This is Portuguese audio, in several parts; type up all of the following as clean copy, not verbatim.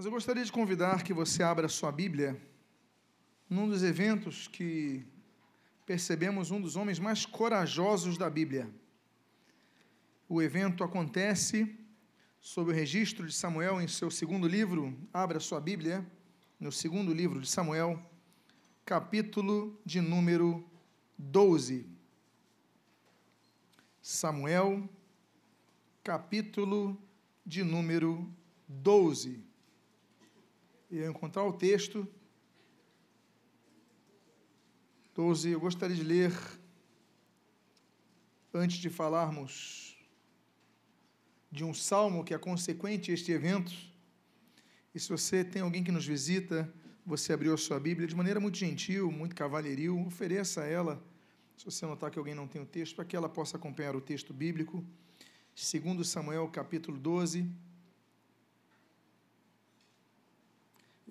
Mas eu gostaria de convidar que você abra a sua Bíblia num dos eventos que percebemos um dos homens mais corajosos da Bíblia. O evento acontece sob o registro de Samuel em seu segundo livro. Abra a sua Bíblia no segundo livro de Samuel, capítulo de número 12. Samuel, capítulo de número 12. E eu encontrar o texto 12, eu gostaria de ler, antes de falarmos de um salmo que é consequente a este evento. E se você tem alguém que nos visita, você abriu a sua Bíblia de maneira muito gentil, muito cavalheiril, ofereça a ela, se você notar que alguém não tem o texto, para que ela possa acompanhar o texto bíblico. 2 Samuel, capítulo 12.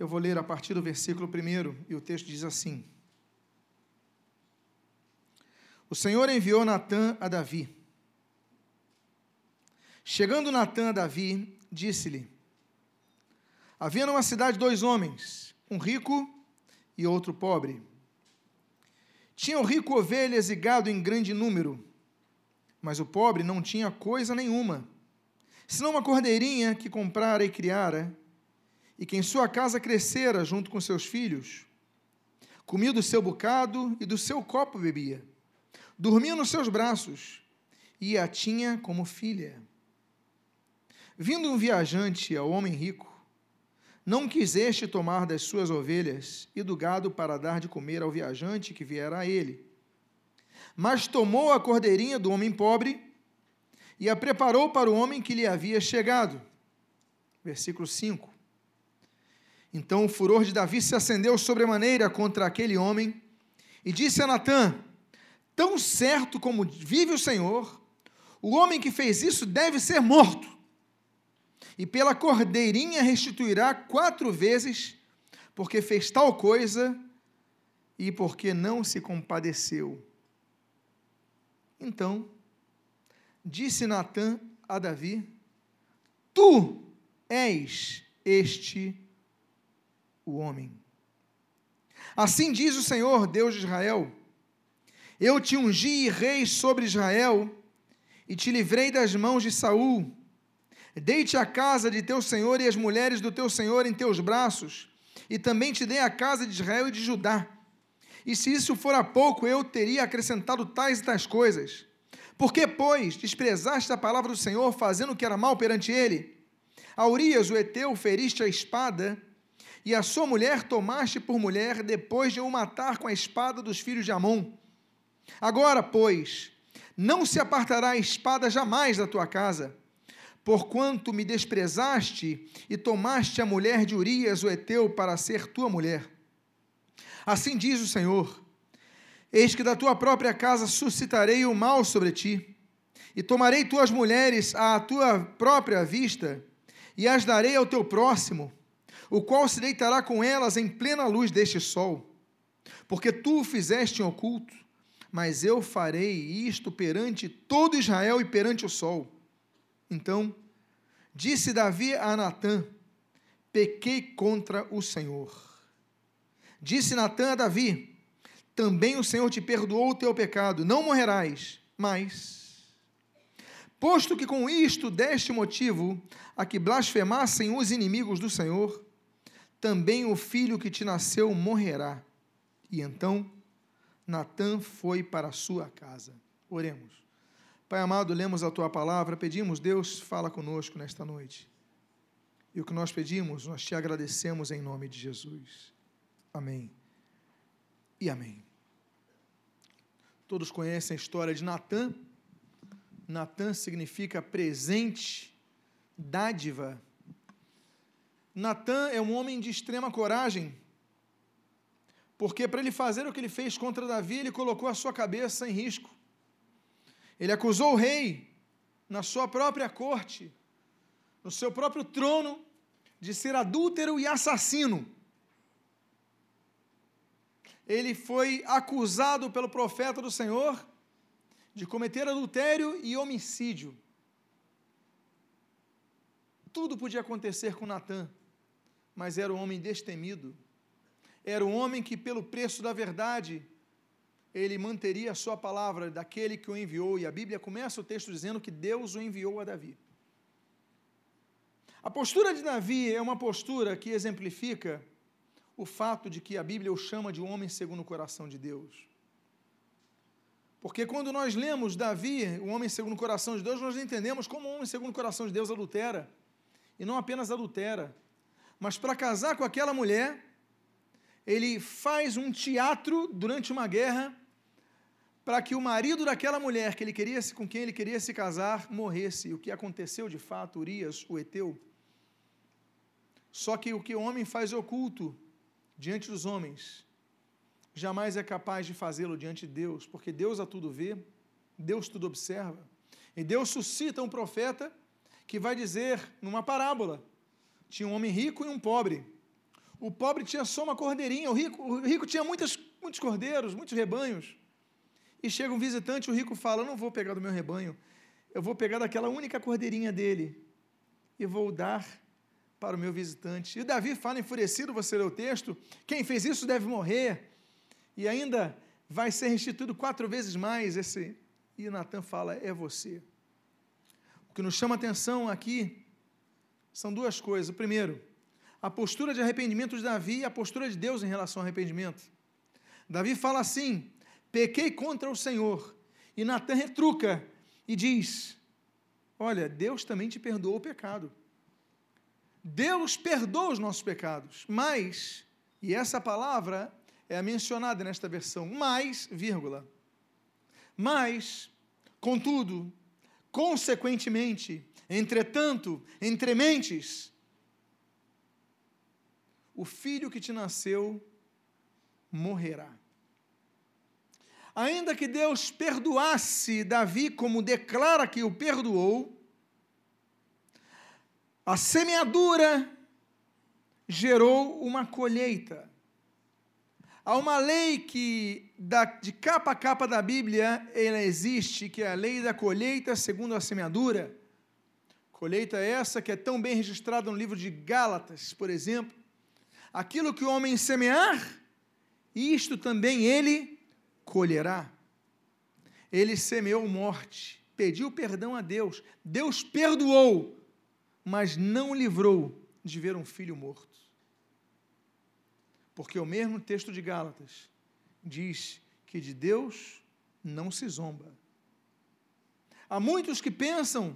Eu vou ler a partir do versículo 1, e o texto diz assim: O Senhor enviou Natã a Davi. Chegando Natã a Davi, disse-lhe: Havia numa cidade 2 homens, um rico e outro pobre. Tinha o rico ovelhas e gado em grande número, mas o pobre não tinha coisa nenhuma, senão uma cordeirinha que comprara e criara, e que em sua casa crescera junto com seus filhos. Comia do seu bocado e do seu copo bebia. Dormia nos seus braços, e a tinha como filha. Vindo um viajante ao homem rico, não quiseste tomar das suas ovelhas e do gado para dar de comer ao viajante que viera a ele, mas tomou a cordeirinha do homem pobre e a preparou para o homem que lhe havia chegado. Versículo 5. Então o furor de Davi se acendeu sobremaneira contra aquele homem e disse a Natã: Tão certo como vive o Senhor, o homem que fez isso deve ser morto, e pela cordeirinha restituirá 4 vezes, porque fez tal coisa e porque não se compadeceu. Então, disse Natã a Davi: Tu és este o homem. Assim diz o Senhor, Deus de Israel: Eu te ungi rei sobre Israel e te livrei das mãos de Saul. Dei-te a casa de teu senhor e as mulheres do teu senhor em teus braços, e também te dei a casa de Israel e de Judá. E se isso fora pouco, eu teria acrescentado tais e tais coisas. Por que, pois, desprezaste a palavra do Senhor, fazendo o que era mal perante ele? A Urias, o heteu, feriste a espada, e a sua mulher tomaste por mulher, depois de o matar com a espada dos filhos de Amon. Agora, pois, não se apartará a espada jamais da tua casa, porquanto me desprezaste e tomaste a mulher de Urias, o heteu, para ser tua mulher. Assim diz o Senhor: Eis que da tua própria casa suscitarei o mal sobre ti, e tomarei tuas mulheres à tua própria vista, e as darei ao teu próximo, o qual se deitará com elas em plena luz deste sol. Porque tu o fizeste em oculto, mas eu farei isto perante todo Israel e perante o sol. Então, disse Davi a Natã: Pequei contra o Senhor. Disse Natã a Davi: Também o Senhor te perdoou o teu pecado, não morrerás. Mas, posto que com isto deste motivo a que blasfemassem os inimigos do Senhor, também o filho que te nasceu morrerá. E então Natã foi para a sua casa. Oremos. Pai amado, lemos a Tua palavra, pedimos, Deus, fala conosco nesta noite. E o que nós pedimos, nós Te agradecemos em nome de Jesus. Amém e amém. Todos conhecem a história de Natã. Natã significa presente, dádiva. Natã é um homem de extrema coragem, porque para ele fazer o que ele fez contra Davi, ele colocou a sua cabeça em risco. Ele acusou o rei, na sua própria corte, no seu próprio trono, de ser adúltero e assassino. Ele foi acusado pelo profeta do Senhor de cometer adultério e homicídio. Tudo podia acontecer com Natã, mas era um homem destemido, era um homem que, pelo preço da verdade, ele manteria a sua palavra daquele que o enviou, e a Bíblia começa o texto dizendo que Deus o enviou a Davi. A postura de Davi é uma postura que exemplifica o fato de que a Bíblia o chama de um homem segundo o coração de Deus. Porque quando nós lemos Davi, o homem segundo o coração de Deus, nós entendemos como um homem segundo o coração de Deus adultera, e não apenas adultera, mas para casar com aquela mulher, ele faz um teatro durante uma guerra para que o marido daquela mulher que ele queria, com quem ele queria se casar, morresse. O que aconteceu de fato, Urias, o heteu. Só que o que o homem faz oculto diante dos homens, jamais é capaz de fazê-lo diante de Deus, porque Deus a tudo vê, Deus tudo observa. E Deus suscita um profeta que vai dizer, numa parábola, tinha um homem rico e um pobre. O pobre tinha só uma cordeirinha, o rico tinha muitos cordeiros, muitos rebanhos. E chega um visitante, o rico fala, eu não vou pegar do meu rebanho, eu vou pegar daquela única cordeirinha dele e vou dar para o meu visitante. E Davi fala enfurecido, você lê o texto, quem fez isso deve morrer, e ainda vai ser restituído 4 vezes mais esse. E Natã fala, é você. O que nos chama a atenção aqui são 2 coisas. O primeiro, a postura de arrependimento de Davi e a postura de Deus em relação ao arrependimento. Davi fala assim, pequei contra o Senhor, e Natã retruca e diz, olha, Deus também te perdoou o pecado. Deus perdoa os nossos pecados, mas, e essa palavra é mencionada nesta versão, mas, vírgula, mas, contudo, consequentemente, entretanto, entrementes, o filho que te nasceu morrerá. Ainda que Deus perdoasse Davi, como declara que o perdoou, a semeadura gerou uma colheita. Há uma lei que, de capa a capa da Bíblia, ela existe, que é a lei da colheita segundo a semeadura. Colheita essa que é tão bem registrada no livro de Gálatas, por exemplo. Aquilo que o homem semear, isto também ele colherá. Ele semeou morte, pediu perdão a Deus, Deus perdoou, mas não o livrou de ver um filho morto. Porque o mesmo texto de Gálatas diz que de Deus não se zomba. Há muitos que pensam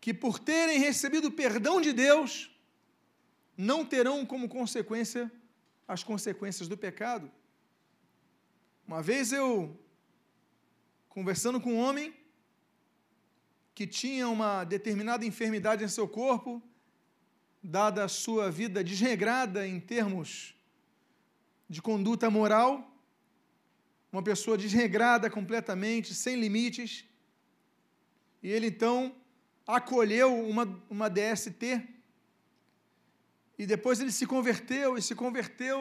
que por terem recebido o perdão de Deus, não terão como consequência as consequências do pecado. Uma vez eu, conversando com um homem que tinha uma determinada enfermidade em seu corpo, dada a sua vida desregrada em termos de conduta moral, uma pessoa desregrada completamente, sem limites, e ele então acolheu uma DST, e depois ele se converteu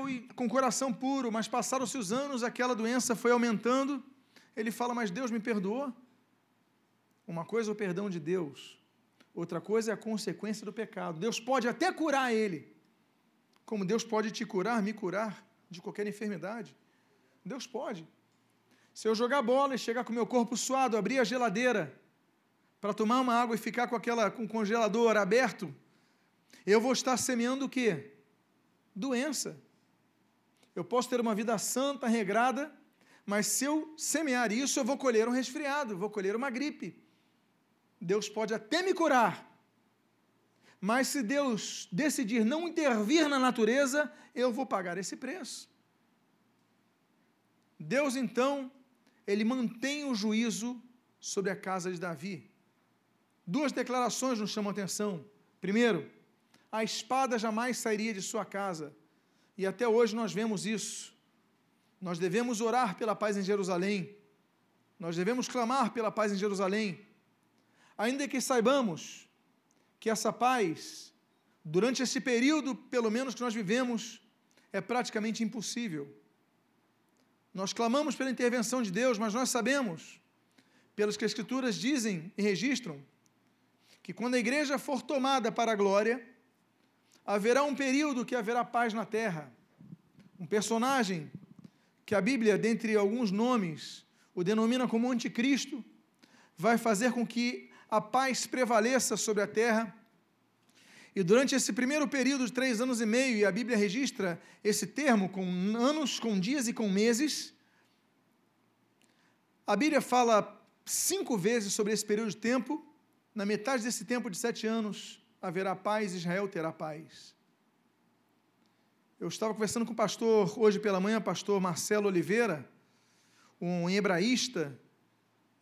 e com coração puro, mas passaram-se os anos, aquela doença foi aumentando, ele fala, mas Deus me perdoou? Uma coisa é o perdão de Deus, outra coisa é a consequência do pecado. Deus pode até curar ele, como Deus pode te curar, me curar de qualquer enfermidade. Deus pode. Se eu jogar bola e chegar com o meu corpo suado, abrir a geladeira para tomar uma água e ficar com o congelador aberto, eu vou estar semeando o quê? Doença. Eu posso ter uma vida santa, regrada, mas se eu semear isso, eu vou colher um resfriado, vou colher uma gripe. Deus pode até me curar, mas se Deus decidir não intervir na natureza, eu vou pagar esse preço. Deus, então, ele mantém o juízo sobre a casa de Davi. 2 declarações nos chamam a atenção. Primeiro, a espada jamais sairia de sua casa, e até hoje nós vemos isso. Nós devemos orar pela paz em Jerusalém, nós devemos clamar pela paz em Jerusalém, ainda que saibamos que essa paz, durante esse período, pelo menos que nós vivemos, é praticamente impossível. Nós clamamos pela intervenção de Deus, mas nós sabemos, pelos que as Escrituras dizem e registram, que quando a igreja for tomada para a glória, haverá um período que haverá paz na terra. Um personagem que a Bíblia, dentre alguns nomes, o denomina como anticristo, vai fazer com que a paz prevaleça sobre a terra. E durante esse primeiro período de 3 anos e meio, e a Bíblia registra esse termo com anos, com dias e com meses, a Bíblia fala 5 vezes sobre esse período de tempo. Na metade desse tempo de 7 anos, haverá paz, Israel terá paz. Eu estava conversando com o pastor, hoje pela manhã, pastor Marcelo Oliveira, um hebraísta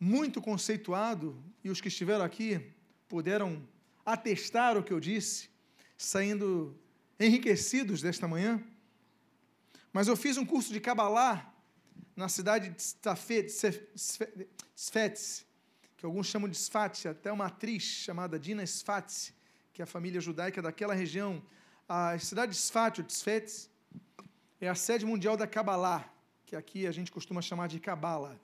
muito conceituado, e os que estiveram aqui puderam atestar o que eu disse, saindo enriquecidos desta manhã. Mas eu fiz um curso de Kabbalah na cidade de Tzfat, que alguns chamam de Tzfat, até uma atriz chamada Dina Tzfat, que é a família judaica daquela região. A cidade de Tzfat, ou Tzfat, é a sede mundial da Kabbalah, que aqui a gente costuma chamar de Kabbalah.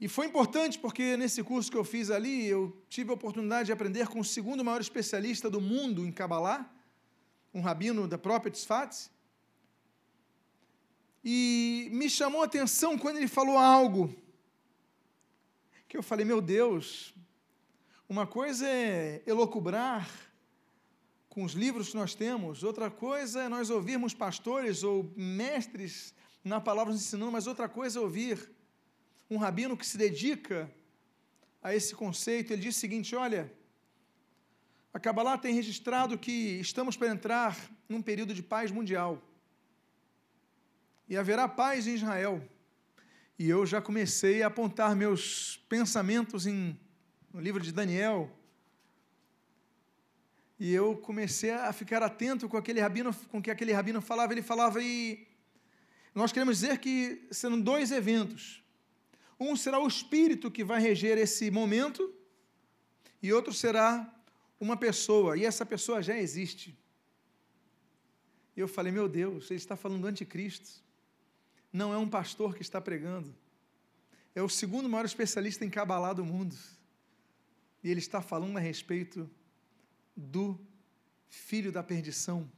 E foi importante porque nesse curso que eu fiz ali, eu tive a oportunidade de aprender com o segundo maior especialista do mundo em Kabbalah, um rabino da própria Tzfat, e me chamou a atenção quando ele falou algo que eu falei, meu Deus, uma coisa é elocubrar com os livros que nós temos, outra coisa é nós ouvirmos pastores ou mestres na palavra nos ensinando, mas outra coisa é ouvir um rabino que se dedica a esse conceito. Ele diz o seguinte, olha, a Kabbalah tem registrado que estamos para entrar num período de paz mundial, e haverá paz em Israel. E eu já comecei a apontar meus pensamentos no livro de Daniel, e eu comecei a ficar atento com o que aquele rabino falava. Ele falava, e nós queremos dizer que serão 2 eventos. Um será o espírito que vai reger esse momento, e outro será uma pessoa, e essa pessoa já existe. E eu falei, meu Deus, ele está falando do anticristo. Não é um pastor que está pregando. É o segundo maior especialista em Kabbalah do mundo. E ele está falando a respeito do filho da perdição,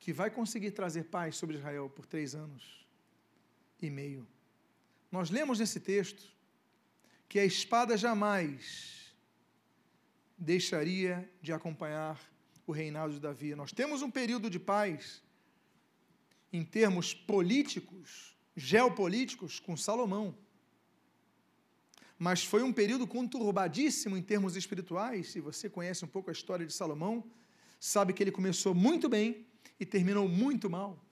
que vai conseguir trazer paz sobre Israel por 3 anos e meio. Nós lemos nesse texto que a espada jamais deixaria de acompanhar o reinado de Davi. Nós temos um período de paz em termos políticos, geopolíticos, com Salomão. Mas foi um período conturbadíssimo em termos espirituais. Se você conhece um pouco a história de Salomão, sabe que ele começou muito bem e terminou muito mal.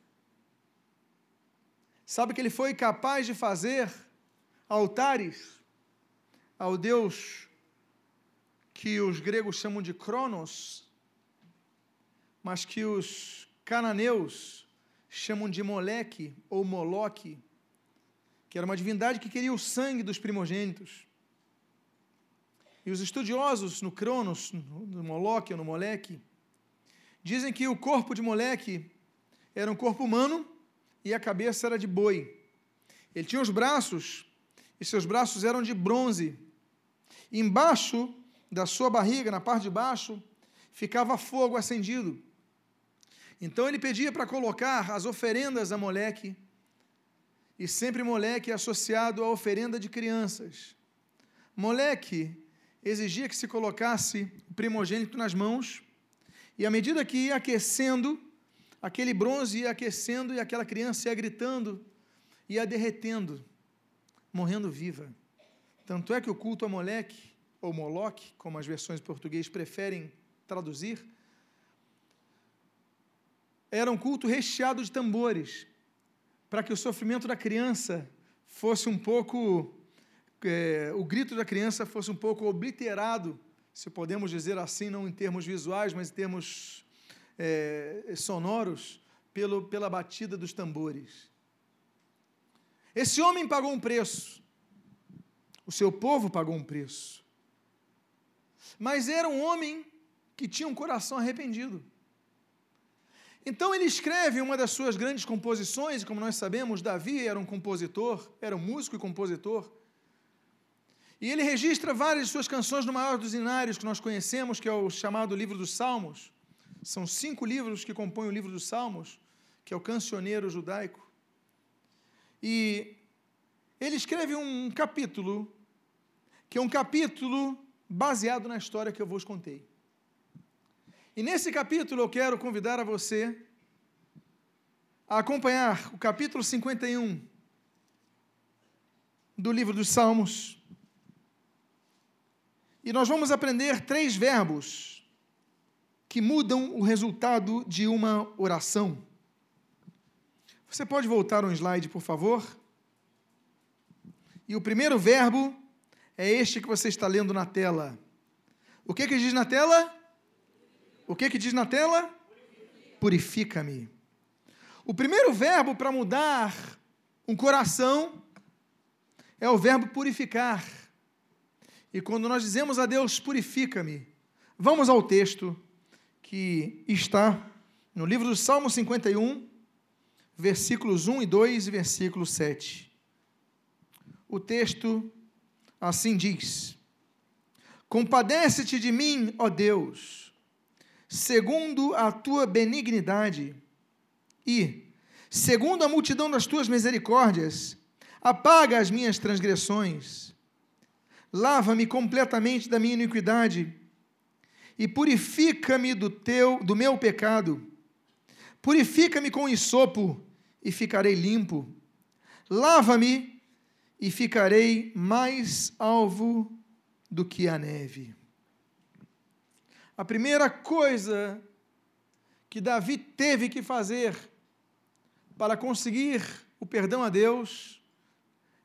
Sabe que ele foi capaz de fazer altares ao Deus que os gregos chamam de Cronos, mas que os cananeus chamam de Moloque, ou Moloque, que era uma divindade que queria o sangue dos primogênitos. E os estudiosos no Cronos, no Moloque ou no Moloque, dizem que o corpo de Moloque era um corpo humano e a cabeça era de boi. Ele tinha os braços, e seus braços eram de bronze. Embaixo da sua barriga, na parte de baixo, ficava fogo acendido. Então ele pedia para colocar as oferendas a Moloque, e sempre Moloque é associado à oferenda de crianças. Moloque exigia que se colocasse o primogênito nas mãos, e à medida que ia aquecendo, aquele bronze ia aquecendo, e aquela criança ia gritando, ia derretendo, morrendo viva. Tanto é que o culto a Moloque, ou Moloque, como as versões em português preferem traduzir, era um culto recheado de tambores, para que o sofrimento da criança fosse um pouco, o grito da criança fosse um pouco obliterado, se podemos dizer assim, não em termos visuais, mas em termos sonoros, pela batida dos tambores. Esse homem pagou um preço, o seu povo pagou um preço, mas era um homem que tinha um coração arrependido. Então ele escreve uma das suas grandes composições, e como nós sabemos, Davi era um compositor, era um músico e compositor, e ele registra várias de suas canções no maior dos hinários que nós conhecemos, que é o chamado Livro dos Salmos, São 5 livros que compõem o livro dos Salmos, que é o cancioneiro judaico. E ele escreve um capítulo, que é um capítulo baseado na história que eu vos contei. E nesse capítulo eu quero convidar a você a acompanhar o capítulo 51 do livro dos Salmos. E nós vamos aprender 3 verbos que mudam o resultado de uma oração. Você pode voltar um slide, por favor? E o primeiro verbo é este que você está lendo na tela. O que que diz na tela? O que que diz na tela? Purifica-me. O primeiro verbo para mudar um coração é o verbo purificar. E quando nós dizemos a Deus, purifica-me, vamos ao texto que está no livro do Salmo 51, versículos 1 e 2 e versículo 7. O texto assim diz: Compadece-te de mim, ó Deus, segundo a tua benignidade, e, segundo a multidão das tuas misericórdias, apaga as minhas transgressões, lava-me completamente da minha iniquidade, e purifica-me do meu pecado, purifica-me com isopo, e ficarei limpo. Lava-me e ficarei mais alvo do que a neve. A primeira coisa que Davi teve que fazer para conseguir o perdão a Deus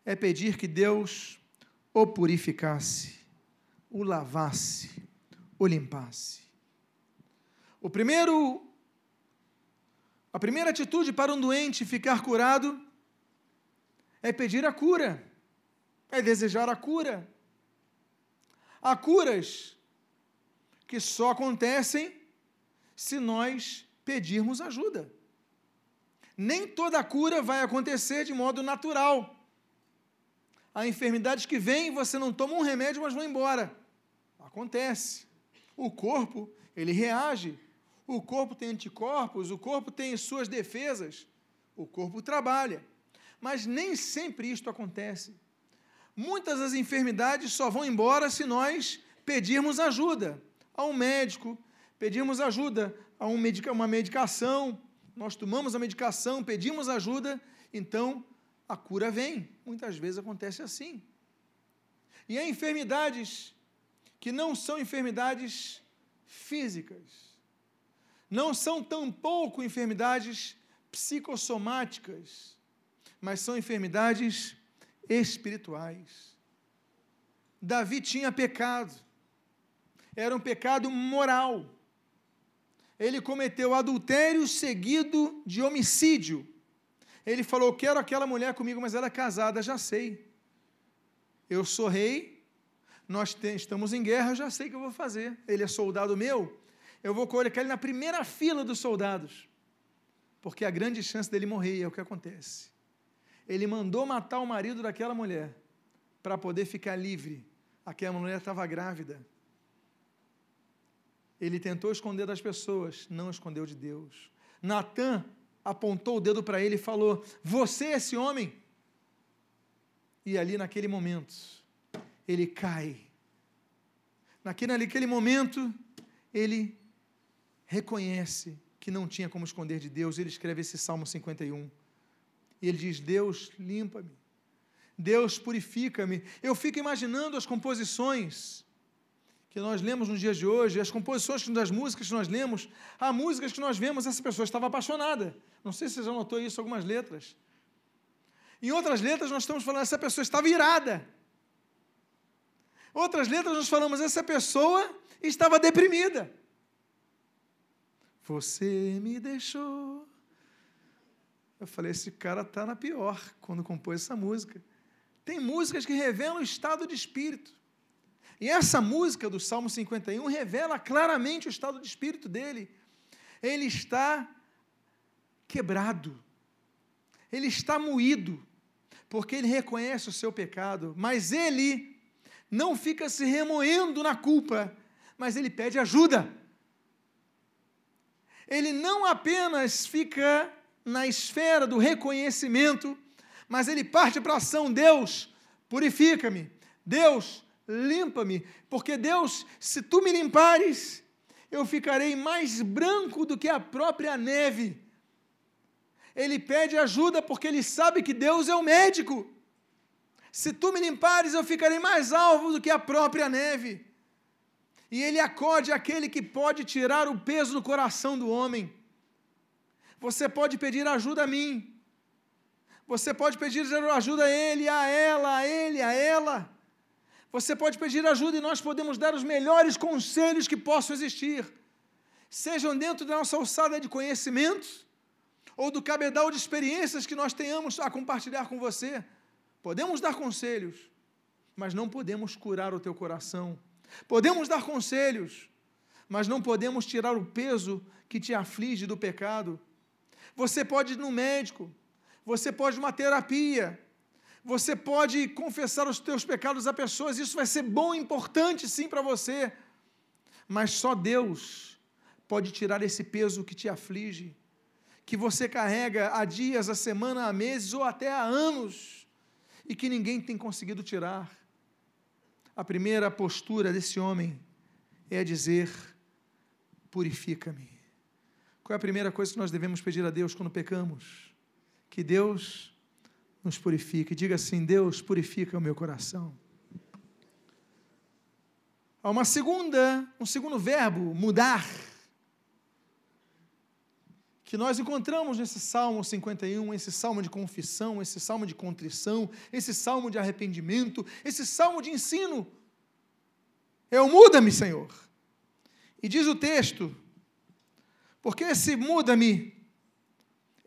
é pedir que Deus o purificasse, o lavasse, o limpasse. A primeira atitude para um doente ficar curado é pedir a cura, é desejar a cura. Há curas que só acontecem se nós pedirmos ajuda. Nem toda cura vai acontecer de modo natural. Há enfermidades que vêm e você não toma um remédio, mas vão embora. Acontece. O corpo, ele reage. O corpo tem anticorpos, o corpo tem suas defesas, o corpo trabalha. Mas nem sempre isto acontece. Muitas das enfermidades só vão embora se nós pedirmos ajuda a um médico, pedirmos ajuda a uma medicação, nós tomamos a medicação, pedimos ajuda, então a cura vem. Muitas vezes acontece assim. E há enfermidades que não são enfermidades físicas. Não são tampouco enfermidades psicossomáticas, mas são enfermidades espirituais. Davi tinha pecado, era um pecado moral. Ele cometeu adultério seguido de homicídio. Ele falou, quero aquela mulher comigo, mas ela é casada, já sei. Eu sou rei, nós estamos em guerra, já sei o que eu vou fazer. Ele é soldado meu, eu vou colocar ele na primeira fila dos soldados, porque a grande chance dele morrer é o que acontece. Ele mandou matar o marido daquela mulher para poder ficar livre. Aquela mulher estava grávida. Ele tentou esconder das pessoas, não escondeu de Deus. Natã apontou o dedo para ele e falou, você é esse homem. E ali naquele momento, ele cai. Naquele momento, ele reconhece que não tinha como esconder de Deus, ele escreve esse Salmo 51, e ele diz, Deus, limpa-me, Deus, purifica-me. Eu fico imaginando as composições que nós lemos nos dias de hoje, as composições das músicas que nós lemos, há músicas que nós vemos, essa pessoa estava apaixonada, não sei se você já notou isso em algumas letras, em outras letras nós estamos falando, essa pessoa estava irada, outras letras nós falamos, essa pessoa estava deprimida. Você me deixou. Eu falei, esse cara está na pior quando compôs essa música. Tem músicas que revelam o estado de espírito. E essa música do Salmo 51 revela claramente o estado de espírito dele. Ele está quebrado. Ele está moído, porque ele reconhece o seu pecado, mas ele não fica se remoendo na culpa, mas ele pede ajuda. ele não apenas fica na esfera do reconhecimento, mas ele parte para a ação. Deus, purifica-me. Deus, limpa-me. Porque Deus, se tu me limpares, eu ficarei mais branco do que a própria neve. Ele pede ajuda porque ele sabe que Deus é o médico. Se tu me limpares, eu ficarei mais alvo do que a própria neve. E ele acode aquele que pode tirar o peso do coração do homem. Você pode pedir ajuda a mim. Você pode pedir ajuda a ele, a ela, a ele, a ela. Você pode pedir ajuda e nós podemos dar os melhores conselhos que possam existir. Sejam dentro da nossa alçada de conhecimentos ou do cabedal de experiências que nós tenhamos a compartilhar com você. Podemos dar conselhos, mas não podemos curar o teu coração. Podemos dar conselhos, mas não podemos tirar o peso que te aflige do pecado. Você pode ir no médico, você pode ir numa terapia, você pode confessar os teus pecados a pessoas, isso vai ser bom e importante sim para você, mas só Deus pode tirar esse peso que te aflige, que você carrega há dias, há semana, há meses ou até há anos, e que ninguém tem conseguido tirar. A primeira postura desse homem é dizer, purifica-me. Qual é a primeira coisa que nós devemos pedir a Deus quando pecamos? Que Deus nos purifique. Diga assim, Deus, purifica o meu coração. Há um segundo verbo, mudar, que nós encontramos nesse Salmo 51, esse Salmo de confissão, esse Salmo de contrição, esse Salmo de arrependimento, esse Salmo de ensino, é o muda-me, Senhor. E diz o texto, porque esse muda-me,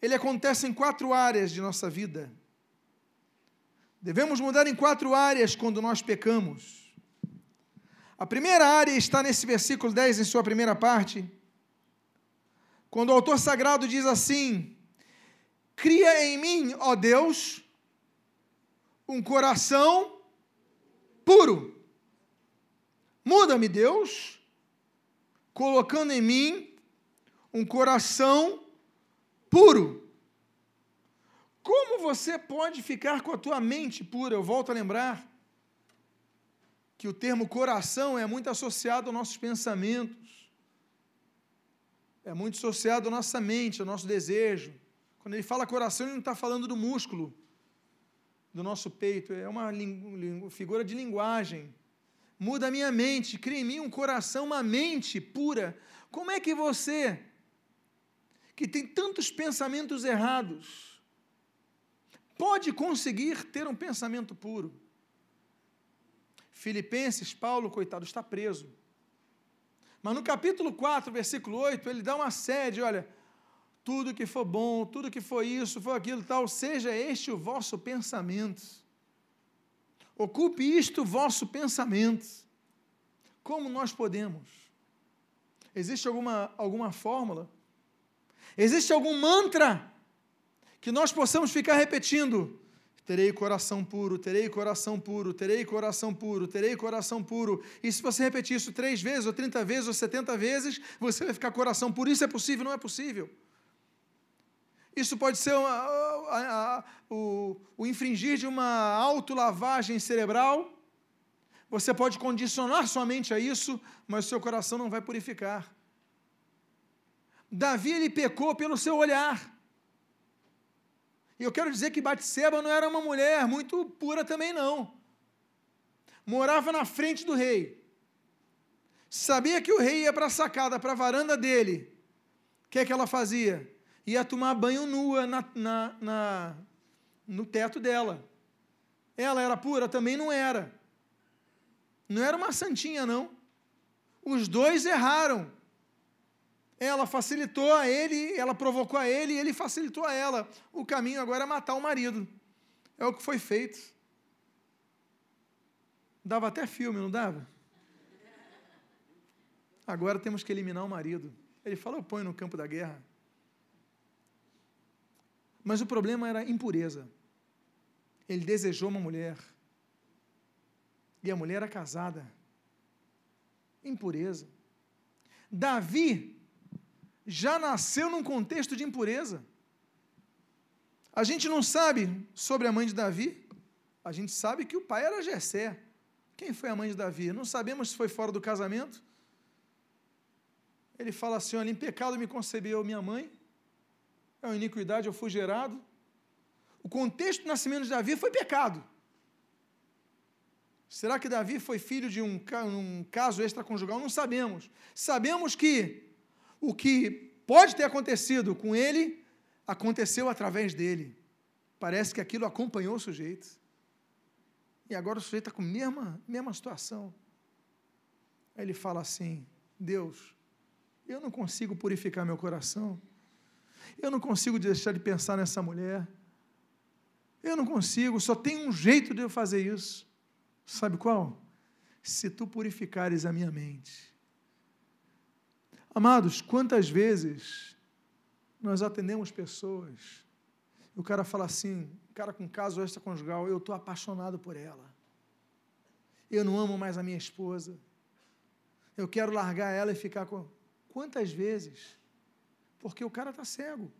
ele acontece em 4 áreas de nossa vida. Devemos mudar em 4 áreas quando nós pecamos. A primeira área está nesse versículo 10, em sua primeira parte, quando o autor sagrado diz assim, cria em mim, ó Deus, um coração puro. Muda-me, Deus, colocando em mim um coração puro. Como você pode ficar com a tua mente pura? Eu volto a lembrar que o termo coração é muito associado aos nossos pensamentos. É muito associado à nossa mente, ao nosso desejo. Quando ele fala coração, ele não está falando do músculo, do nosso peito. É uma figura de linguagem. Muda a minha mente, cria em mim um coração, uma mente pura. Como é que você, que tem tantos pensamentos errados, pode conseguir ter um pensamento puro? Filipenses, Paulo, coitado, está preso. Mas no capítulo 4, versículo 8, ele dá uma sede, olha, tudo que for bom, tudo que for isso, for aquilo, tal, seja este o vosso pensamento. Ocupe isto o vosso pensamento. Como nós podemos? Existe alguma fórmula? Existe algum mantra que nós possamos ficar repetindo? Terei coração puro, terei coração puro, terei coração puro, terei coração puro. E se você repetir isso 3 vezes, ou 30 vezes, ou 70 vezes, você vai ficar coração puro. Isso é possível? Não é possível. Isso pode ser o infringir de uma autolavagem cerebral. Você pode condicionar sua mente a isso, mas o seu coração não vai purificar. Davi, ele pecou pelo seu olhar. E eu quero dizer que Batseba não era uma mulher muito pura também, não. Morava na frente do rei. Sabia que o rei ia para a sacada, para a varanda dele. O que é que ela fazia? Ia tomar banho nua no teto dela. Ela era pura? Também não era. Não era uma santinha, não. Os dois erraram. Ela facilitou a ele, ela provocou a ele, e ele facilitou a ela. O caminho agora é matar o marido. É o que foi feito. Dava até filme, não dava? Agora temos que eliminar o marido. Ele fala, eu ponho no campo da guerra. Mas o problema era a impureza. Ele desejou uma mulher. E a mulher era casada. Impureza. Davi já nasceu num contexto de impureza. A gente não sabe sobre a mãe de Davi, a gente sabe que o pai era Jessé. Quem foi a mãe de Davi? Não sabemos se foi fora do casamento. Ele fala assim, olha, em pecado me concebeu minha mãe, é uma iniquidade, eu fui gerado. O contexto do nascimento de Davi foi pecado. Será que Davi foi filho de um caso extraconjugal? Não sabemos. Sabemos que o que pode ter acontecido com ele, aconteceu através dele. Parece que aquilo acompanhou o sujeito. E agora o sujeito está com a mesma situação. Aí ele fala assim, Deus, eu não consigo purificar meu coração, eu não consigo deixar de pensar nessa mulher, eu não consigo, só tem um jeito de eu fazer isso. Sabe qual? Se tu purificares a minha mente. Amados, quantas vezes nós atendemos pessoas, e o cara fala assim, o cara com caso extraconjugal, eu estou apaixonado por ela, eu não amo mais a minha esposa, eu quero largar ela e ficar com... Quantas vezes? Porque o cara está cego.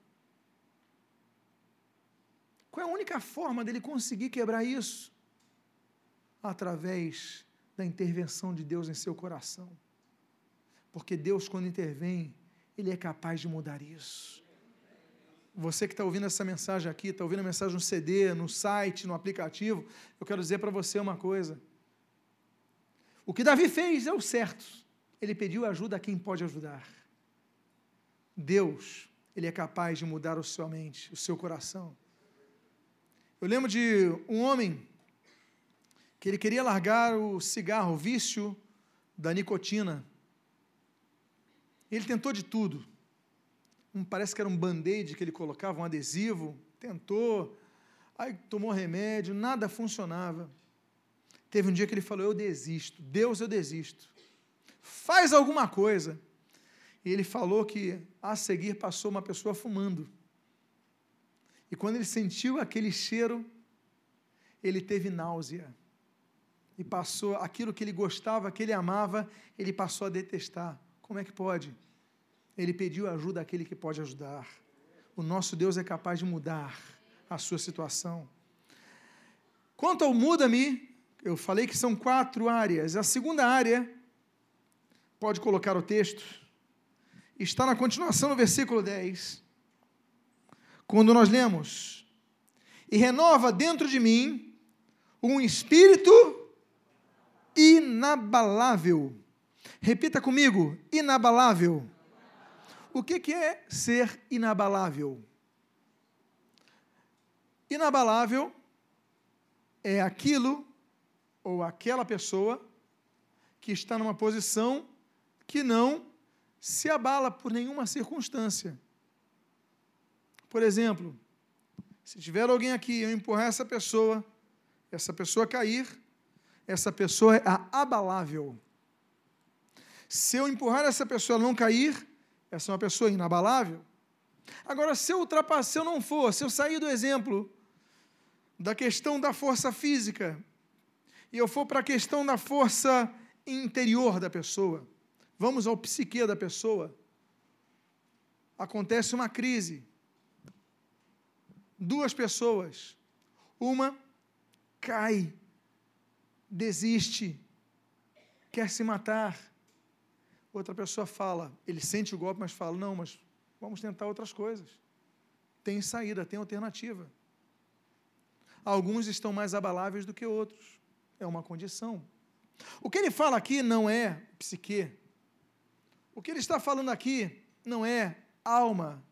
Qual é a única forma dele conseguir quebrar isso? Através da intervenção de Deus em seu coração. Porque Deus, quando intervém, Ele é capaz de mudar isso. Você que está ouvindo essa mensagem aqui, está ouvindo a mensagem no CD, no site, no aplicativo, eu quero dizer para você uma coisa. O que Davi fez é o certo. Ele pediu ajuda a quem pode ajudar. Deus, Ele é capaz de mudar a sua mente, o seu coração. Eu lembro de um homem que ele queria largar o cigarro, o vício da nicotina. Ele tentou de tudo. Parece que era um band-aid que ele colocava, um adesivo, tentou, aí tomou remédio, nada funcionava. Teve um dia que ele falou, eu desisto, Deus, eu desisto. Faz alguma coisa. E ele falou que, a seguir, passou uma pessoa fumando. E quando ele sentiu aquele cheiro, ele teve náusea. E passou aquilo que ele gostava, que ele amava, ele passou a detestar. Como é que pode? Ele pediu ajuda àquele que pode ajudar. O nosso Deus é capaz de mudar a sua situação. Quanto ao muda-me, eu falei que são 4 áreas. A segunda área... Pode colocar o texto. Está na continuação do versículo 10. Quando nós lemos, e renova dentro de mim um espírito inabalável. Repita comigo, inabalável. O que é ser inabalável? Inabalável é aquilo ou aquela pessoa que está numa posição que não se abala por nenhuma circunstância. Por exemplo, se tiver alguém aqui, eu empurrar essa pessoa cair, essa pessoa é abalável. Se eu empurrar essa pessoa, não cair, essa é uma pessoa inabalável. Agora, se eu ultrapassar, se eu não for, se eu sair do exemplo da questão da força física e eu for para a questão da força interior da pessoa, vamos ao psique da pessoa, acontece uma crise, 2 pessoas, uma cai, desiste, quer se matar, outra pessoa fala, ele sente o golpe, mas fala, não, mas vamos tentar outras coisas, tem saída, tem alternativa, alguns estão mais abaláveis do que outros, é uma condição. O que ele fala aqui não é psique. O que ele está falando aqui não é alma.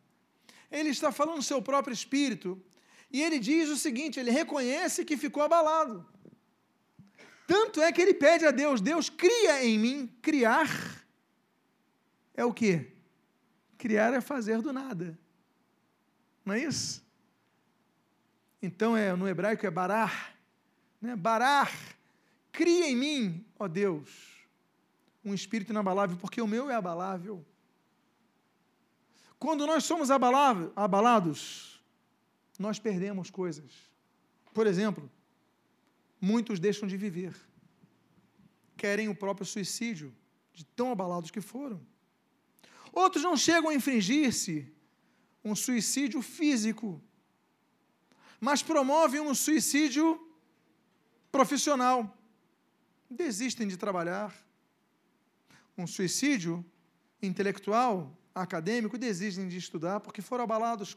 Ele está falando do seu próprio espírito. E ele diz o seguinte, ele reconhece que ficou abalado. Tanto é que ele pede a Deus, Deus, cria em mim. Criar é o quê? Criar é fazer do nada. Não é isso? Então, no hebraico é barar. Né? Barar. Cria em mim, ó Deus, um espírito inabalável, porque o meu é abalável. Quando nós somos abalados, nós perdemos coisas. Por exemplo, muitos deixam de viver, querem o próprio suicídio, de tão abalados que foram. Outros não chegam a infringir-se um suicídio físico, mas promovem um suicídio profissional. Desistem de trabalhar. Um suicídio intelectual, acadêmico, desistem de estudar porque foram abalados.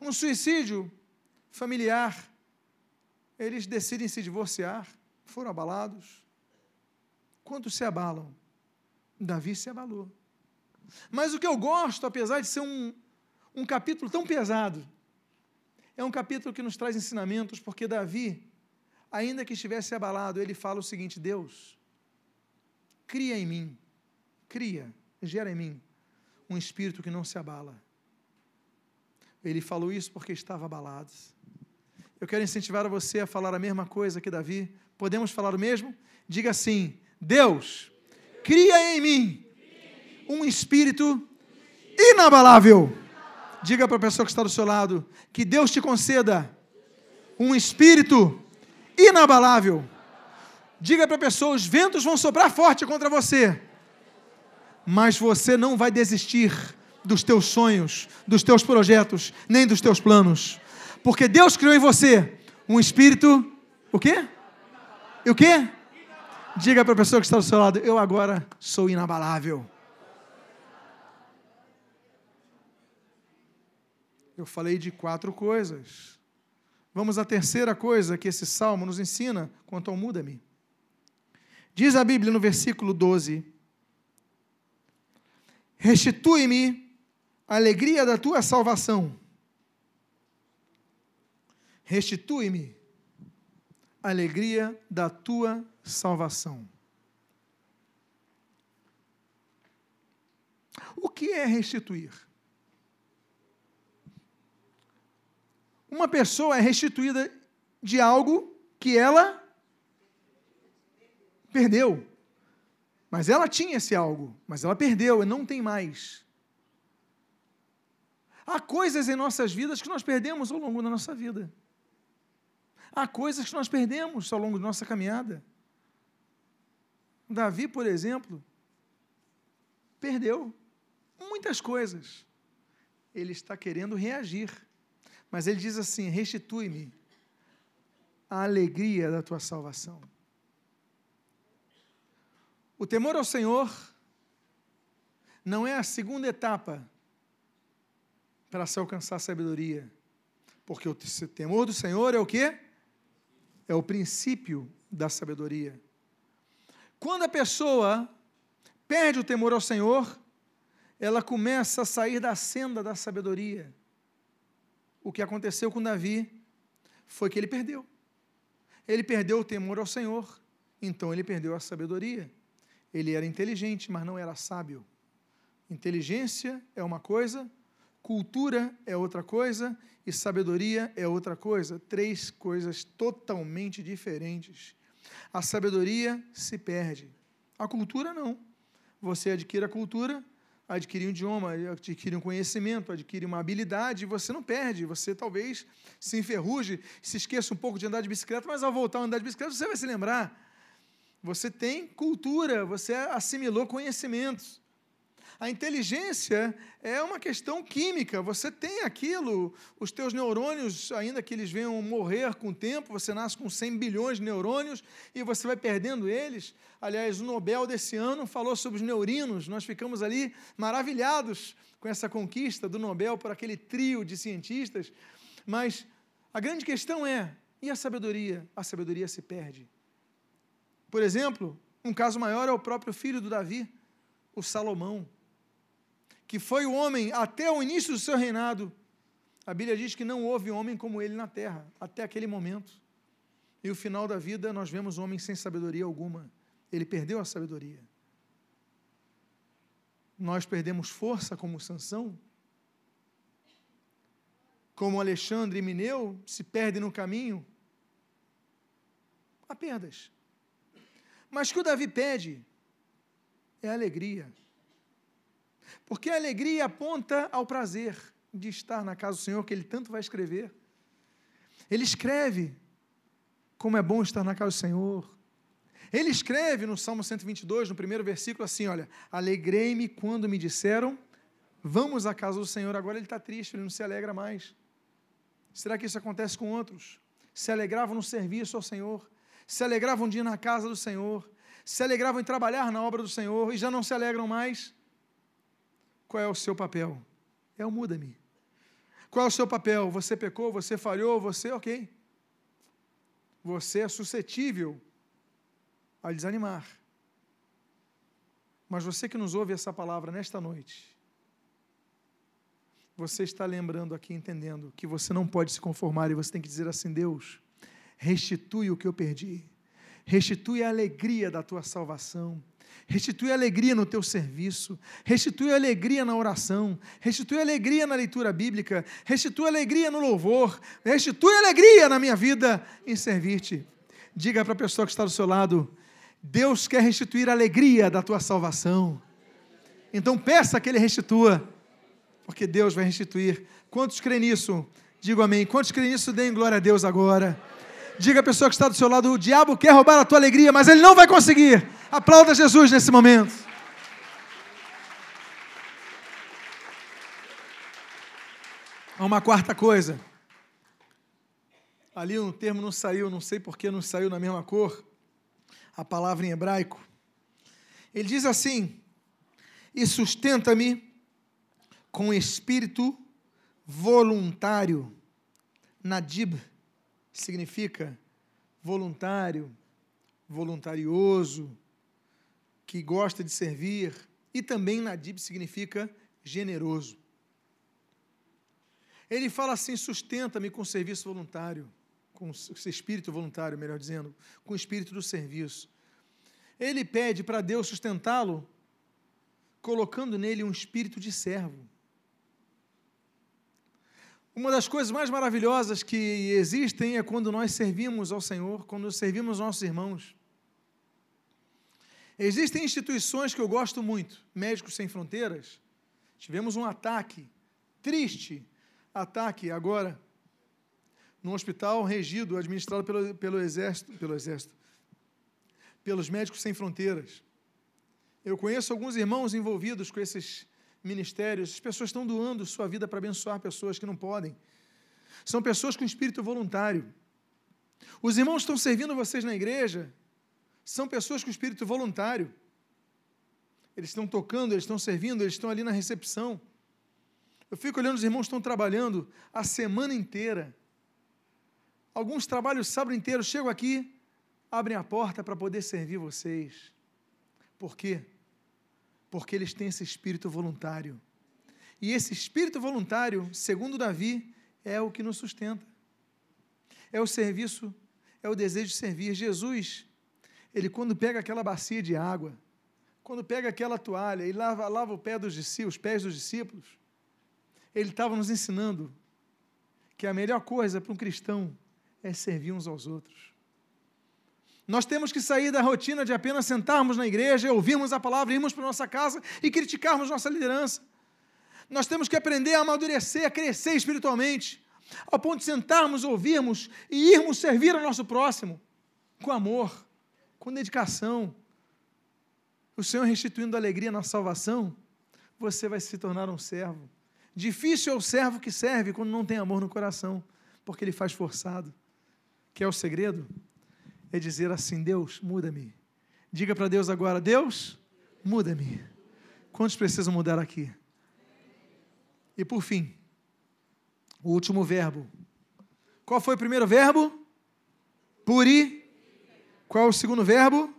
Um suicídio familiar, eles decidem se divorciar, foram abalados. Quantos se abalam? Davi se abalou. Mas o que eu gosto, apesar de ser um capítulo tão pesado, é um capítulo que nos traz ensinamentos, porque Davi, ainda que estivesse abalado, ele fala o seguinte: Deus, cria em mim, gera em mim um espírito que não se abala. Ele falou isso porque estava abalado. Eu quero incentivar você a falar a mesma coisa que Davi. Podemos falar o mesmo? Diga assim: Deus, cria em mim um espírito inabalável. Diga para a pessoa que está do seu lado, que Deus te conceda um espírito inabalável. Diga para a pessoa, os ventos vão soprar forte contra você, mas você não vai desistir dos teus sonhos, dos teus projetos, nem dos teus planos, porque Deus criou em você um espírito, o quê? E o quê? Diga para a pessoa que está do seu lado, eu agora sou inabalável. Eu falei de 4 coisas. Vamos à terceira coisa que esse salmo nos ensina quanto ao muda-me. Diz a Bíblia no versículo 12: restitui-me a alegria da tua salvação. Restitui-me a alegria da tua salvação. O que é restituir? Uma pessoa é restituída de algo que ela perdeu. Mas ela tinha esse algo, mas ela perdeu e não tem mais. Há coisas em nossas vidas que nós perdemos ao longo da nossa vida. Há coisas que nós perdemos ao longo da nossa caminhada. Davi, por exemplo, perdeu muitas coisas. Ele está querendo reagir. Mas ele diz assim: restitui-me a alegria da tua salvação. O temor ao Senhor não é a segunda etapa para se alcançar a sabedoria, porque o temor do Senhor é o quê? É o princípio da sabedoria. Quando a pessoa perde o temor ao Senhor, ela começa a sair da senda da sabedoria. O que aconteceu com Davi foi que ele perdeu. Ele perdeu o temor ao Senhor, então ele perdeu a sabedoria. Ele era inteligente, mas não era sábio. Inteligência é uma coisa, cultura é outra coisa e sabedoria é outra coisa. 3 coisas totalmente diferentes. A sabedoria se perde. A cultura não. Você adquire a cultura, adquirir um idioma, adquirir um conhecimento, adquirir uma habilidade, você não perde, você talvez se enferruje, se esqueça um pouco de andar de bicicleta, mas ao voltar a andar de bicicleta, você vai se lembrar. Você tem cultura, você assimilou conhecimentos. A inteligência é uma questão química, você tem aquilo, os teus neurônios, ainda que eles venham morrer com o tempo, você nasce com 100 bilhões de neurônios e você vai perdendo eles. Aliás, o Nobel desse ano falou sobre os neurinos, nós ficamos ali maravilhados com essa conquista do Nobel por aquele trio de cientistas, mas a grande questão é, e a sabedoria? A sabedoria se perde. Por exemplo, um caso maior é o próprio filho do Davi, o Salomão, que foi o homem até o início do seu reinado. A Bíblia diz que não houve homem como ele na terra, até aquele momento. E o final da vida, nós vemos um homem sem sabedoria alguma. Ele perdeu a sabedoria. Nós perdemos força como Sansão, como Alexandre Mineu, se perde no caminho. Há perdas. Mas o que o Davi pede é alegria. Porque a alegria aponta ao prazer de estar na casa do Senhor, que ele tanto vai escrever. Ele escreve como é bom estar na casa do Senhor. Ele escreve no Salmo 122, no primeiro versículo, assim, olha, alegrei-me quando me disseram, vamos à casa do Senhor. Agora ele está triste, ele não se alegra mais. Será que isso acontece com outros? Se alegravam no serviço ao Senhor, se alegravam de ir na casa do Senhor, se alegravam em trabalhar na obra do Senhor e já não se alegram mais. Qual é o seu papel? É o muda-me. Qual é o seu papel? Você pecou, você falhou, você, ok. Você é suscetível a desanimar. Mas você que nos ouve essa palavra nesta noite, você está lembrando aqui, entendendo que você não pode se conformar e você tem que dizer assim, Deus, restitui o que eu perdi, restitui a alegria da tua salvação, restitui a alegria no teu serviço, restitui a alegria na oração, restitui a alegria na leitura bíblica, restitui a alegria no louvor, restitui a alegria na minha vida em servir-te. Diga para a pessoa que está do seu lado, Deus quer restituir a alegria da tua salvação. Então peça que Ele restitua, porque Deus vai restituir. Quantos creem nisso? Digo amém. Quantos creem nisso? Deem glória a Deus agora. Diga a pessoa que está do seu lado, o diabo quer roubar a tua alegria, mas ele não vai conseguir. Aplauda Jesus nesse momento. Há uma quarta coisa. Ali um termo não saiu, não sei por que não saiu na mesma cor, a palavra em hebraico. Ele diz assim, e sustenta-me com espírito voluntário. Nadib significa voluntário, voluntarioso, que gosta de servir, e também Nadib significa generoso. Ele fala assim, sustenta-me com serviço voluntário, com espírito voluntário, melhor dizendo, com o espírito do serviço. Ele pede para Deus sustentá-lo, colocando nele um espírito de servo. Uma das coisas mais maravilhosas que existem é quando nós servimos ao Senhor, quando servimos nossos irmãos. Existem instituições que eu gosto muito, Médicos Sem Fronteiras. Tivemos um ataque, triste ataque agora, num hospital regido, administrado pelos Médicos Sem Fronteiras. Eu conheço alguns irmãos envolvidos com esses ministérios, as pessoas estão doando sua vida para abençoar pessoas que não podem. São pessoas com espírito voluntário. Os irmãos estão servindo vocês na igreja, são pessoas com espírito voluntário. Eles estão tocando, eles estão servindo, eles estão ali na recepção. Eu fico olhando, os irmãos estão trabalhando a semana inteira. Alguns trabalham o sábado inteiro, chegam aqui, abrem a porta para poder servir vocês. Por quê? Porque eles têm esse espírito voluntário. E esse espírito voluntário, segundo Davi, é o que nos sustenta. É o serviço, é o desejo de servir. Jesus, ele quando pega aquela bacia de água, quando pega aquela toalha e lava os pés dos discípulos, ele estava nos ensinando que a melhor coisa para um cristão é servir uns aos outros. Nós temos que sair da rotina de apenas sentarmos na igreja, ouvirmos a palavra, irmos para nossa casa e criticarmos nossa liderança. Nós temos que aprender a amadurecer, a crescer espiritualmente, ao ponto de sentarmos, ouvirmos e irmos servir ao nosso próximo com amor, com dedicação. O Senhor restituindo alegria na salvação, você vai se tornar um servo. Difícil é o servo que serve quando não tem amor no coração, porque ele faz forçado. Que é o segredo? É dizer assim, Deus, muda-me. Diga para Deus agora, Deus, muda-me. Quantos precisam mudar aqui? E por fim, o último verbo. Qual foi o primeiro verbo? Puri. Qual é o segundo verbo?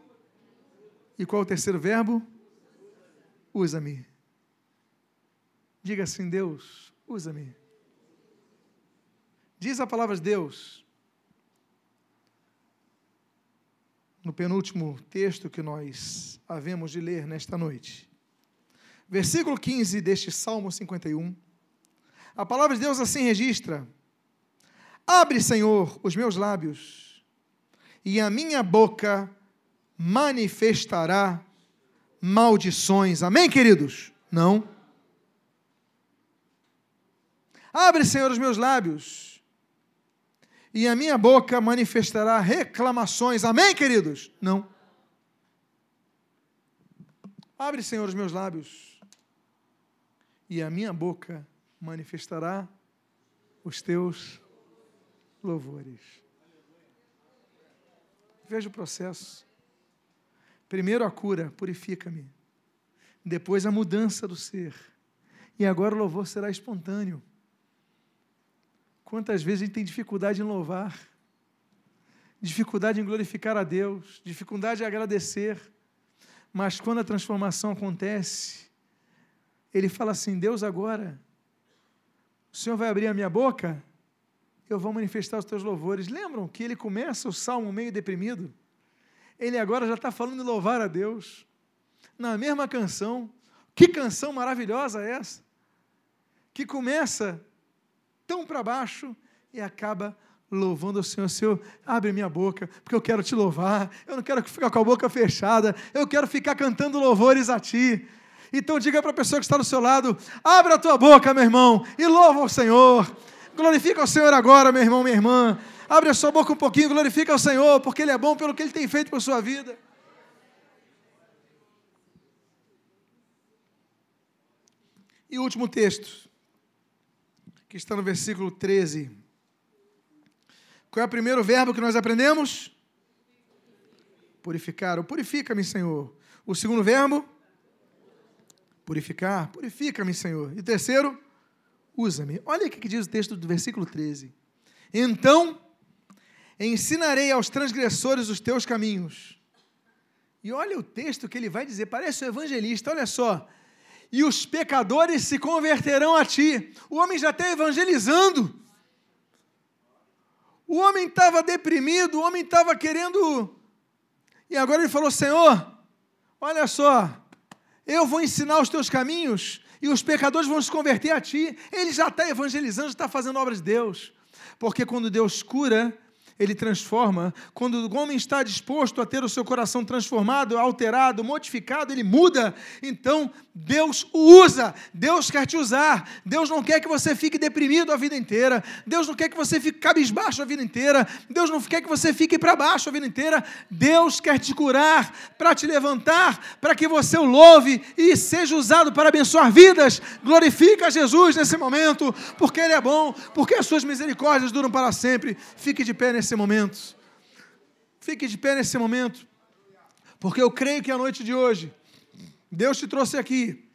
E qual é o terceiro verbo? Usa-me. Diga assim, Deus, usa-me. Diz a palavra de Deus, no penúltimo texto que nós havemos de ler nesta noite. Versículo 15 deste Salmo 51, a palavra de Deus assim registra, abre, Senhor, os meus lábios, e a minha boca manifestará maldições. Amém, queridos? Não. Abre, Senhor, os meus lábios, e a minha boca manifestará reclamações. Amém, queridos? Não. Abre, Senhor, os meus lábios, e a minha boca manifestará os teus louvores. Veja o processo. Primeiro a cura, purifica-me. Depois a mudança do ser. E agora o louvor será espontâneo. Quantas vezes a gente tem dificuldade em louvar, dificuldade em glorificar a Deus, dificuldade em agradecer, mas quando a transformação acontece, ele fala assim: Deus, agora, o Senhor vai abrir a minha boca, eu vou manifestar os teus louvores. Lembram que ele começa o salmo meio deprimido? Ele agora já está falando de louvar a Deus, na mesma canção. Que canção maravilhosa é essa? Que começa tão para baixo e acaba louvando ao Senhor. Senhor, abre minha boca, porque eu quero te louvar, eu não quero ficar com a boca fechada, eu quero ficar cantando louvores a ti. Então diga para a pessoa que está do seu lado: abra a tua boca, meu irmão, e louva ao Senhor, glorifica o Senhor agora, meu irmão, minha irmã. Abre a sua boca um pouquinho, glorifica o Senhor, porque Ele é bom pelo que Ele tem feito por sua vida. E o último texto, que está no versículo 13. Qual é o primeiro verbo que nós aprendemos? Purificar. Purifica-me, Senhor. O segundo verbo? Purificar. Purifica-me, Senhor. E o terceiro? Usa-me. Olha o que diz o texto do versículo 13. Então, ensinarei aos transgressores os teus caminhos. E olha o texto que ele vai dizer, parece o evangelista, olha só. E os pecadores se converterão a ti. O homem já está evangelizando. O homem estava deprimido, o homem estava querendo... E agora ele falou: Senhor, olha só, eu vou ensinar os teus caminhos e os pecadores vão se converter a ti. Ele já está evangelizando, já está fazendo obras de Deus. Porque quando Deus cura, Ele transforma. Quando o homem está disposto a ter o seu coração transformado, alterado, modificado, ele muda. Então, Deus o usa. Deus quer te usar. Deus não quer que você fique deprimido a vida inteira. Deus não quer que você fique cabisbaixo a vida inteira. Deus não quer que você fique para baixo a vida inteira. Deus quer te curar, para te levantar, para que você o louve e seja usado para abençoar vidas. Glorifica Jesus nesse momento, porque Ele é bom, porque as suas misericórdias duram para sempre. Fique de pé nesse momento, fique de pé nesse momento, porque eu creio que a noite de hoje, Deus te trouxe aqui,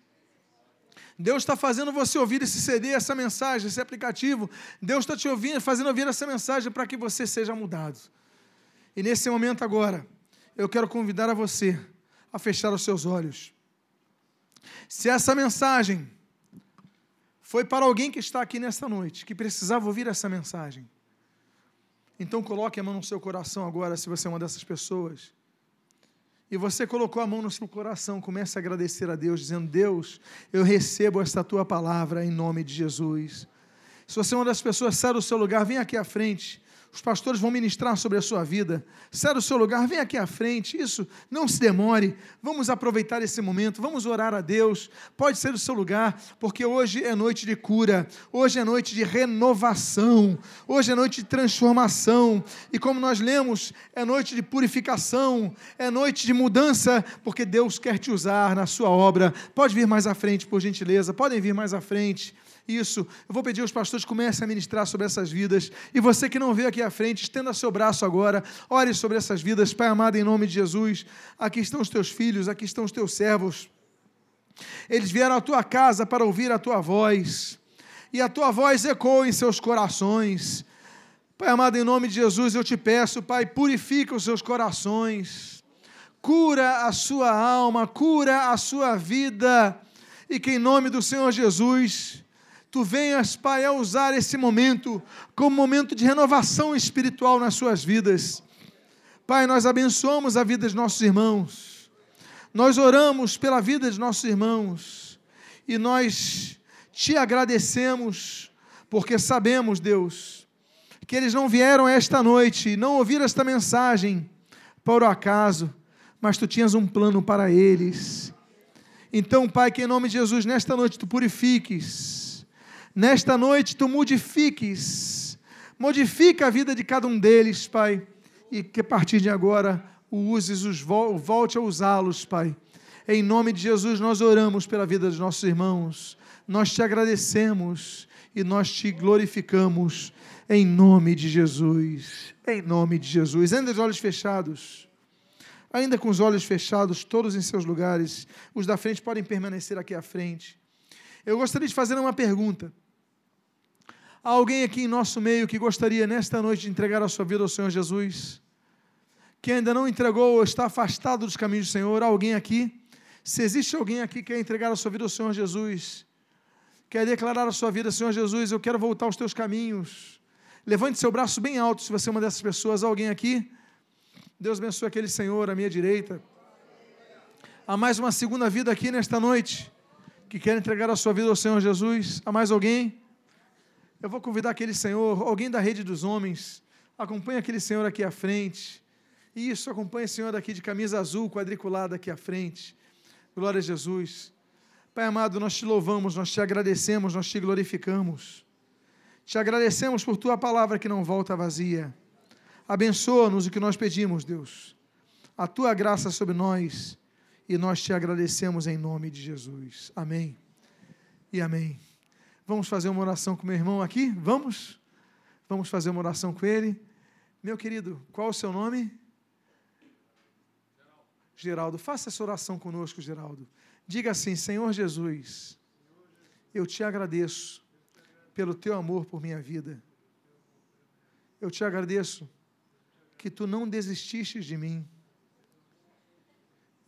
Deus está fazendo você ouvir esse CD, essa mensagem, esse aplicativo, Deus está te ouvindo, fazendo ouvir essa mensagem para que você seja mudado. E nesse momento agora, eu quero convidar a você a fechar os seus olhos. Se essa mensagem foi para alguém que está aqui nesta noite, que precisava ouvir essa mensagem, então coloque a mão no seu coração agora, se você é uma dessas pessoas. E você colocou a mão no seu coração, comece a agradecer a Deus, dizendo: Deus, eu recebo esta tua palavra em nome de Jesus. Se você é uma das pessoas, sai do seu lugar, vem aqui à frente. Os pastores vão ministrar sobre a sua vida. Sai do seu lugar, vem aqui à frente. Isso, não se demore. Vamos aproveitar esse momento, vamos orar a Deus. Pode ser do seu lugar, porque hoje é noite de cura, hoje é noite de renovação, hoje é noite de transformação. E como nós lemos, é noite de purificação, é noite de mudança, porque Deus quer te usar na sua obra. Pode vir mais à frente, por gentileza. Podem vir mais à frente. Isso, eu vou pedir aos pastores que comecem a ministrar sobre essas vidas, e você que não veio aqui à frente, estenda seu braço agora, ore sobre essas vidas. Pai amado, em nome de Jesus, aqui estão os teus filhos, aqui estão os teus servos, eles vieram à tua casa para ouvir a tua voz, e a tua voz ecoou em seus corações. Pai amado, em nome de Jesus, eu te peço, Pai, purifica os seus corações, cura a sua alma, cura a sua vida, e que em nome do Senhor Jesus, Tu venhas, Pai, a usar esse momento como momento de renovação espiritual nas suas vidas. Pai, nós abençoamos a vida dos nossos irmãos. Nós oramos pela vida dos nossos irmãos. E nós te agradecemos, porque sabemos, Deus, que eles não vieram esta noite, não ouviram esta mensagem por acaso, mas Tu tinhas um plano para eles. Então, Pai, que em nome de Jesus, nesta noite Tu purifiques. Nesta noite, Tu modifica a vida de cada um deles, Pai, e que a partir de agora, volte a usá-los, Pai, Em nome de Jesus, nós oramos pela vida dos nossos irmãos. Nós te agradecemos e nós te glorificamos. Em nome de Jesus. Em nome de Jesus. Ainda os olhos fechados. Ainda com os olhos fechados, todos em seus lugares. Os da frente podem permanecer aqui à frente. Eu gostaria de fazer uma pergunta. Há alguém aqui em nosso meio que gostaria, nesta noite, de entregar a sua vida ao Senhor Jesus? Que ainda não entregou ou está afastado dos caminhos do Senhor? Há alguém aqui? Se existe alguém aqui que quer entregar a sua vida ao Senhor Jesus, quer declarar a sua vida, Senhor Jesus, eu quero voltar aos teus caminhos. Levante seu braço bem alto, se você é uma dessas pessoas. Há alguém aqui? Deus abençoe aquele senhor à minha direita. Há mais uma segunda vida aqui nesta noite, que quer entregar a sua vida ao Senhor Jesus. Há mais alguém? Eu vou convidar aquele senhor, alguém da rede dos homens, acompanha aquele senhor aqui à frente. Isso, acompanha o senhor aqui de camisa azul, quadriculada aqui à frente. Glória a Jesus. Pai amado, nós te louvamos, nós te agradecemos, nós te glorificamos. Te agradecemos por tua palavra que não volta vazia. Abençoa-nos o que nós pedimos, Deus. A tua graça sobre nós e nós te agradecemos em nome de Jesus. Amém e amém. Vamos fazer uma oração com meu irmão aqui? Vamos? Vamos fazer uma oração com ele. Meu querido, qual o seu nome? Geraldo, faça essa oração conosco, Geraldo. Diga assim: Senhor Jesus, eu te agradeço pelo teu amor por minha vida. Eu te agradeço que tu não desististe de mim.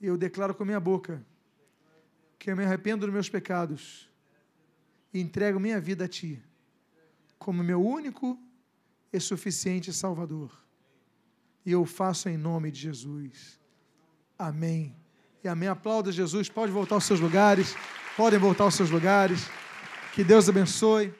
Eu declaro com minha boca que eu me arrependo dos meus pecados e entrego minha vida a ti como meu único e suficiente Salvador. E eu faço em nome de Jesus. Amém. E amém. Aplauda Jesus. Pode voltar aos seus lugares. Podem voltar aos seus lugares. Que Deus abençoe.